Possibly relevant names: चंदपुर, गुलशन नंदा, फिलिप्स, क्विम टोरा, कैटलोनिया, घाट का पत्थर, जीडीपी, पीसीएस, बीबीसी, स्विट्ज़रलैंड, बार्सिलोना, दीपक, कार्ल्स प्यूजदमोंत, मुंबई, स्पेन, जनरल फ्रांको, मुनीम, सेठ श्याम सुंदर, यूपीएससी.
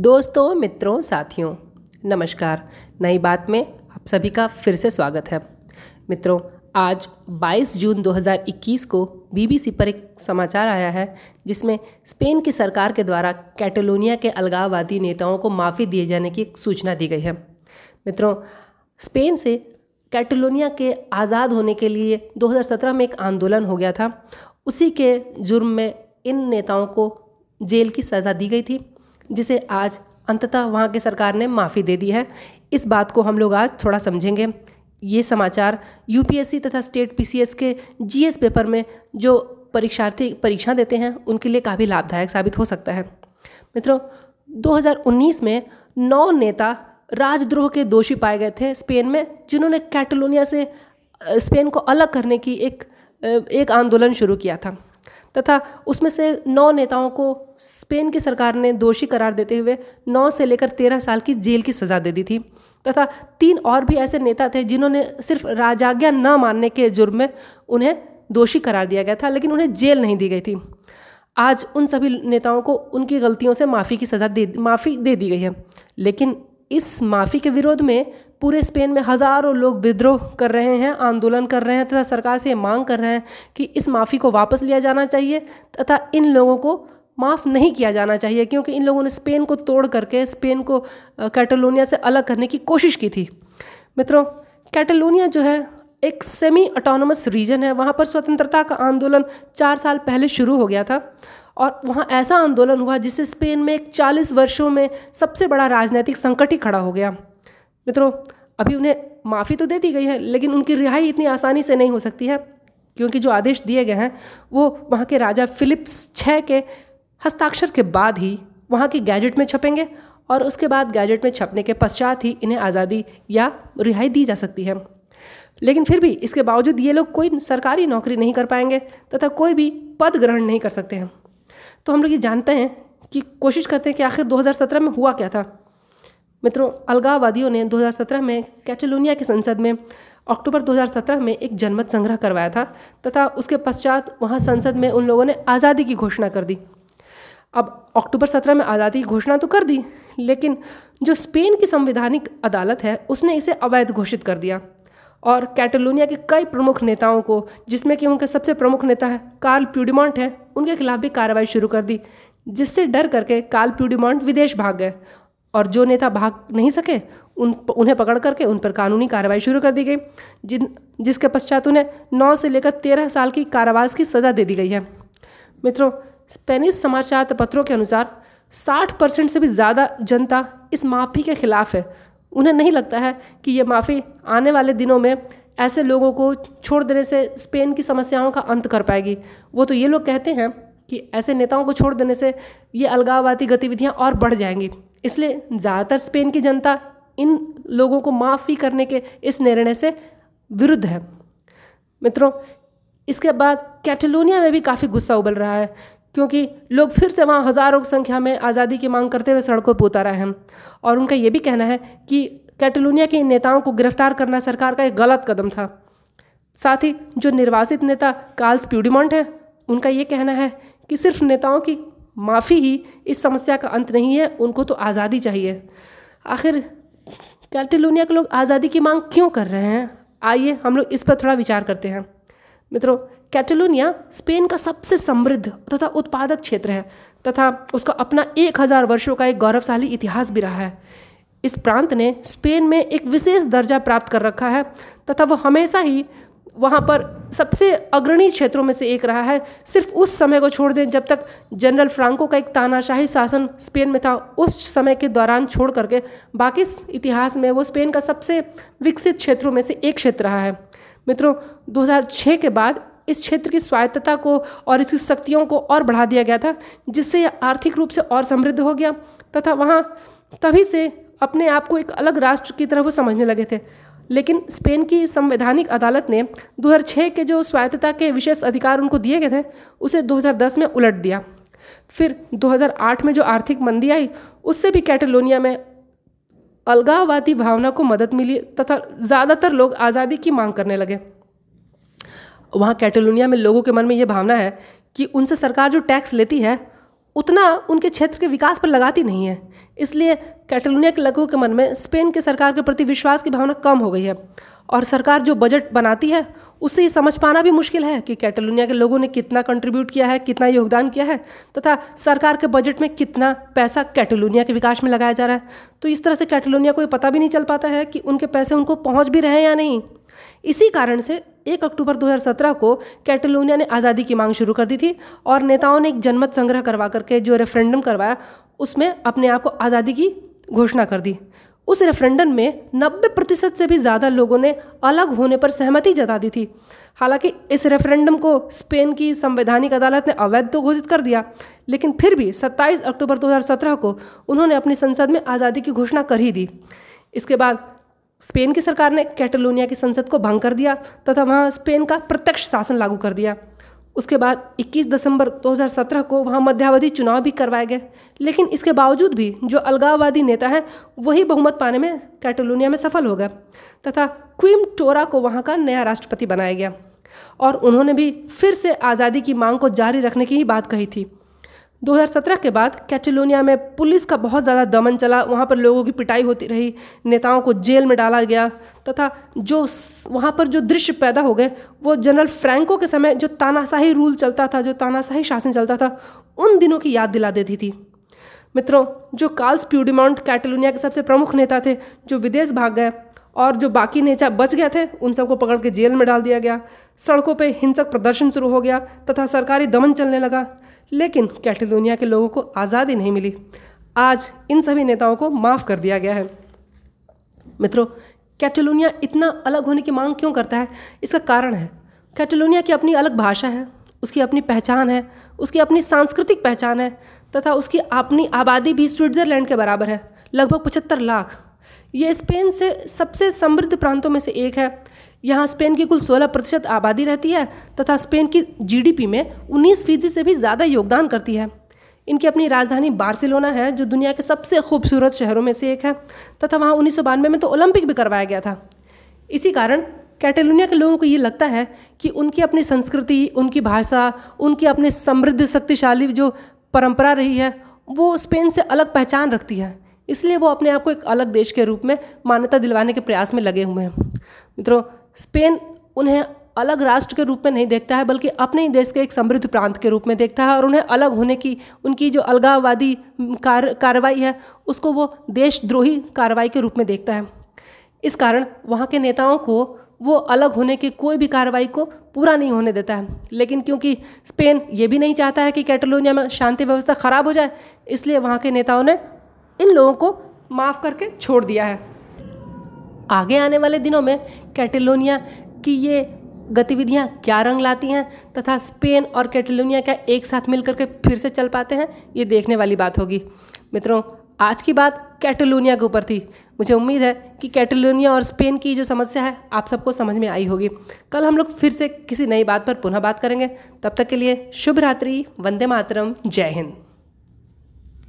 दोस्तों, मित्रों, साथियों, नमस्कार। नई बात में आप सभी का फिर से स्वागत है। मित्रों, आज 22 जून 2021 को बीबीसी पर एक समाचार आया है जिसमें स्पेन की सरकार के द्वारा कैटलोनिया के अलगाववादी नेताओं को माफ़ी दिए जाने की सूचना दी गई है। मित्रों, स्पेन से कैटलोनिया के आज़ाद होने के लिए 2017 में एक आंदोलन हो गया था। उसी के जुर्म में इन नेताओं को जेल की सज़ा दी गई थी, जिसे आज अंततः वहाँ की सरकार ने माफ़ी दे दी है। इस बात को हम लोग आज थोड़ा समझेंगे। ये समाचार यूपीएससी तथा स्टेट पीसीएस के जीएस पेपर में जो परीक्षार्थी परीक्षा देते हैं उनके लिए काफ़ी लाभदायक साबित हो सकता है। मित्रों, 2019 में 9 नेता राजद्रोह के दोषी पाए गए थे स्पेन में, जिन्होंने कैटलोनिया से स्पेन को अलग करने की एक आंदोलन शुरू किया था, तथा उसमें से 9 नेताओं को स्पेन की सरकार ने दोषी करार देते हुए 9 से लेकर 13 साल की जेल की सज़ा दे दी थी, तथा 3 और भी ऐसे नेता थे जिन्होंने सिर्फ राजाज्ञा न मानने के जुर्म में उन्हें दोषी करार दिया गया था, लेकिन उन्हें जेल नहीं दी गई थी। आज उन सभी नेताओं को उनकी गलतियों से माफ़ी दे दी गई है, लेकिन इस माफ़ी के विरोध में पूरे स्पेन में हज़ारों लोग विद्रोह कर रहे हैं, आंदोलन कर रहे हैं, तथा सरकार से मांग कर रहे हैं कि इस माफ़ी को वापस लिया जाना चाहिए तथा इन लोगों को माफ़ नहीं किया जाना चाहिए, क्योंकि इन लोगों ने स्पेन को तोड़ करके स्पेन को कैटलोनिया से अलग करने की कोशिश की थी। मित्रों, कैटलोनिया जो है एक सेमी ऑटोनोमस रीजन है। वहाँ पर स्वतंत्रता का आंदोलन 4 साल पहले शुरू हो गया था और वहाँ ऐसा आंदोलन हुआ जिससे स्पेन में 40 वर्षों में सबसे बड़ा राजनीतिक संकट ही खड़ा हो गया। मित्रों, अभी उन्हें माफ़ी तो दे दी गई है, लेकिन उनकी रिहाई इतनी आसानी से नहीं हो सकती है, क्योंकि जो आदेश दिए गए हैं वो वहाँ के राजा फिलिप्स 6 के हस्ताक्षर के बाद ही वहाँ के गैजेट में छपेंगे और उसके बाद गैजेट में छपने के पश्चात ही इन्हें आज़ादी या रिहाई दी जा सकती है। लेकिन फिर भी इसके बावजूद ये लोग कोई सरकारी नौकरी नहीं कर पाएंगे तथा कोई भी पद ग्रहण नहीं कर सकते हैं। तो हम लोग ये जानते हैं कि कोशिश करते हैं कि आखिर 2017 में हुआ क्या था। मित्रों, अलगाववादियों ने 2017 में कैटलोनिया की संसद में अक्टूबर 2017 में एक जनमत संग्रह करवाया था, तथा उसके पश्चात वहाँ संसद में उन लोगों ने आज़ादी की घोषणा कर दी। अब अक्टूबर 2017 में आज़ादी की घोषणा तो कर दी, लेकिन जो स्पेन की संवैधानिक अदालत है उसने इसे अवैध घोषित कर दिया और कैटलोनिया के कई प्रमुख नेताओं को, जिसमें कि उनके सबसे प्रमुख नेता है कार्ल्स प्यूजदमोंत है, उनके खिलाफ भी कार्रवाई शुरू कर दी, जिससे डर करके कार्ल्स प्यूजदमोंत विदेश भाग गए और जो नेता भाग नहीं सके उन्हें पकड़ करके उन पर कानूनी कार्रवाई शुरू कर दी गई, जिसके पश्चात उन्हें 9 से लेकर 13 साल की कारावास की सज़ा दे दी गई है। मित्रों, स्पेनिश समाचार पत्रों के अनुसार 60% से भी ज़्यादा जनता इस माफ़ी के खिलाफ है। उन्हें नहीं लगता है कि ये माफ़ी आने वाले दिनों में ऐसे लोगों को छोड़ देने से स्पेन की समस्याओं का अंत कर पाएगी। वो तो ये लोग कहते हैं कि ऐसे नेताओं को छोड़ देने से ये अलगाववादी गतिविधियां और बढ़ जाएंगी, इसलिए ज़्यादातर स्पेन की जनता इन लोगों को माफ़ी करने के इस निर्णय से विरुद्ध है। मित्रों, इसके बाद कैटलोनिया में भी काफ़ी गुस्सा उबल रहा है, क्योंकि लोग फिर से वहाँ हज़ारों की संख्या में आज़ादी की मांग करते हुए सड़कों पर उतर आए हैं और उनका ये भी कहना है कि कैटलोनिया के इन नेताओं को गिरफ्तार करना सरकार का एक गलत कदम था। साथ ही जो निर्वासित नेता कार्ल्स प्यूजदमोंत हैं, उनका ये कहना है कि सिर्फ नेताओं की माफ़ी ही इस समस्या का अंत नहीं है, उनको तो आज़ादी चाहिए। आखिर कैटलोनिया के लोग आज़ादी की मांग क्यों कर रहे हैं, आइए हम लोग इस पर थोड़ा विचार करते हैं। मित्रों, कैटलोनिया स्पेन का सबसे समृद्ध तथा उत्पादक क्षेत्र है तथा उसका अपना 1000 वर्षों का एक गौरवशाली इतिहास भी रहा है। इस प्रांत ने स्पेन में एक विशेष दर्जा प्राप्त कर रखा है तथा वह हमेशा ही वहाँ पर सबसे अग्रणी क्षेत्रों में से एक रहा है। सिर्फ उस समय को छोड़ दें जब तक जनरल फ्रांको का एक तानाशाही शासन स्पेन में था, उस समय के दौरान छोड़ करके बाकी इतिहास में वो स्पेन का सबसे विकसित क्षेत्रों में से एक क्षेत्र रहा है। मित्रों, 2006 के बाद इस क्षेत्र की स्वायत्तता को और इसकी शक्तियों को और बढ़ा दिया गया था, जिससे यह आर्थिक रूप से और समृद्ध हो गया तथा वहाँ तभी से अपने आप को एक अलग राष्ट्र की तरह वो समझने लगे थे। लेकिन स्पेन की संवैधानिक अदालत ने 2006 के जो स्वायत्तता के विशेष अधिकार उनको दिए गए थे उसे 2010 में उलट दिया। फिर 2008 में जो आर्थिक मंदी आई उससे भी कैटलोनिया में अलगाववादी भावना को मदद मिली तथा ज़्यादातर लोग आज़ादी की मांग करने लगे। वहाँ कैटलोनिया में लोगों के मन में यह भावना है कि उनसे सरकार जो टैक्स लेती है उतना उनके क्षेत्र के विकास पर लगाती नहीं है। इसलिए कैटलोनिया के लोगों के मन में स्पेन की सरकार के प्रति विश्वास की भावना कम हो गई है और सरकार जो बजट बनाती है उससे ये समझ पाना भी मुश्किल है कि कैटलोनिया के लोगों ने कितना कंट्रीब्यूट किया है, कितना योगदान किया है तथा सरकार के बजट में कितना पैसा कैटलोनिया के विकास में लगाया जा रहा है। तो इस तरह से कैटलोनिया को ये पता भी नहीं चल पाता है कि उनके पैसे उनको पहुँच भी रहे हैं या नहीं। इसी कारण से 1 अक्टूबर 2017 को कैटलोनिया ने आज़ादी की मांग शुरू कर दी थी और नेताओं ने एक जनमत संग्रह करवा करके जो रेफरेंडम करवाया उसमें अपने आप को आज़ादी की घोषणा कर दी। उस रेफरेंडम में 90% से भी ज़्यादा लोगों ने अलग होने पर सहमति जता दी थी। हालांकि इस रेफरेंडम को स्पेन की संवैधानिक अदालत ने अवैध तो घोषित कर दिया, लेकिन फिर भी 27 अक्टूबर 2017 को उन्होंने अपनी संसद में आज़ादी की घोषणा कर ही दी। इसके बाद स्पेन की सरकार ने कैटलोनिया की संसद को भंग कर दिया तथा वहाँ स्पेन का प्रत्यक्ष शासन लागू कर दिया। उसके बाद 21 दिसंबर 2017 को वहाँ मध्यावधि चुनाव भी करवाए गए, लेकिन इसके बावजूद भी जो अलगाववादी नेता हैं वही बहुमत पाने में कैटलोनिया में सफल हो गए तथा क्विम टोरा को वहाँ का नया राष्ट्रपति बनाया गया और उन्होंने भी फिर से आज़ादी की मांग को जारी रखने की ही बात कही थी। 2017 के बाद कैटलोनिया में पुलिस का बहुत ज़्यादा दमन चला, वहाँ पर लोगों की पिटाई होती रही, नेताओं को जेल में डाला गया तथा जो वहाँ पर जो दृश्य पैदा हो गए वो जनरल फ्रांको के समय जो तानाशाही रूल चलता था, जो तानाशाही शासन चलता था, उन दिनों की याद दिला देती थी। मित्रों, जो कार्ल्स प्यूजदमोंत कैटलोनिया के सबसे प्रमुख नेता थे जो विदेश भाग गए और जो बाकी नेता बच गए थे उन सबको पकड़ के जेल में डाल दिया गया। सड़कों पर हिंसक प्रदर्शन शुरू हो गया तथा सरकारी दमन चलने लगा, लेकिन कैटलोनिया के लोगों को आज़ादी नहीं मिली। आज इन सभी नेताओं को माफ़ कर दिया गया है। मित्रों, कैटलोनिया इतना अलग होने की मांग क्यों करता है? इसका कारण है कैटलोनिया की अपनी अलग भाषा है, उसकी अपनी पहचान है, उसकी अपनी सांस्कृतिक पहचान है तथा उसकी अपनी आबादी भी स्विट्ज़रलैंड के बराबर है, लगभग 75 लाख। ये स्पेन से सबसे समृद्ध प्रांतों में से एक है। यहाँ स्पेन की कुल 16% आबादी रहती है तथा स्पेन की जीडीपी में 19% से भी ज़्यादा योगदान करती है। इनकी अपनी राजधानी बार्सिलोना है जो दुनिया के सबसे खूबसूरत शहरों में से एक है तथा वहाँ 1992 में तो ओलंपिक भी करवाया गया था। इसी कारण कैटलोनिया के लोगों को ये लगता है कि उनकी अपनी संस्कृति, उनकी भाषा, उनकी अपनी समृद्ध शक्तिशाली जो परंपरा रही है वो स्पेन से अलग पहचान रखती है, इसलिए वो अपने आप को एक अलग देश के रूप में मान्यता दिलवाने के प्रयास में लगे हुए हैं। मित्रों, स्पेन उन्हें अलग राष्ट्र के रूप में नहीं देखता है बल्कि अपने ही देश के एक समृद्ध प्रांत के रूप में देखता है और उन्हें अलग होने की, उनकी जो अलगाववादी कार्रवाई है उसको वो देशद्रोही कार्रवाई के रूप में देखता है। इस कारण वहाँ के नेताओं को वो अलग होने की कोई भी कार्रवाई को पूरा नहीं होने देता है। लेकिन क्योंकि स्पेन ये भी नहीं चाहता है कि कैटलोनिया में शांति व्यवस्था ख़राब हो जाए, इसलिए वहाँ के नेताओं ने इन लोगों को माफ़ करके छोड़ दिया है। आगे आने वाले दिनों में कैटलोनिया की ये गतिविधियां क्या रंग लाती हैं तथा स्पेन और कैटलोनिया क्या एक साथ मिलकर के फिर से चल पाते हैं, ये देखने वाली बात होगी। मित्रों, आज की बात कैटलोनिया के ऊपर थी। मुझे उम्मीद है कि कैटलोनिया और स्पेन की जो समस्या है आप सबको समझ में आई होगी। कल हम लोग फिर से किसी नई बात पर पुनः बात करेंगे। तब तक के लिए शुभ रात्रि, वंदे मातरम, जय हिंद।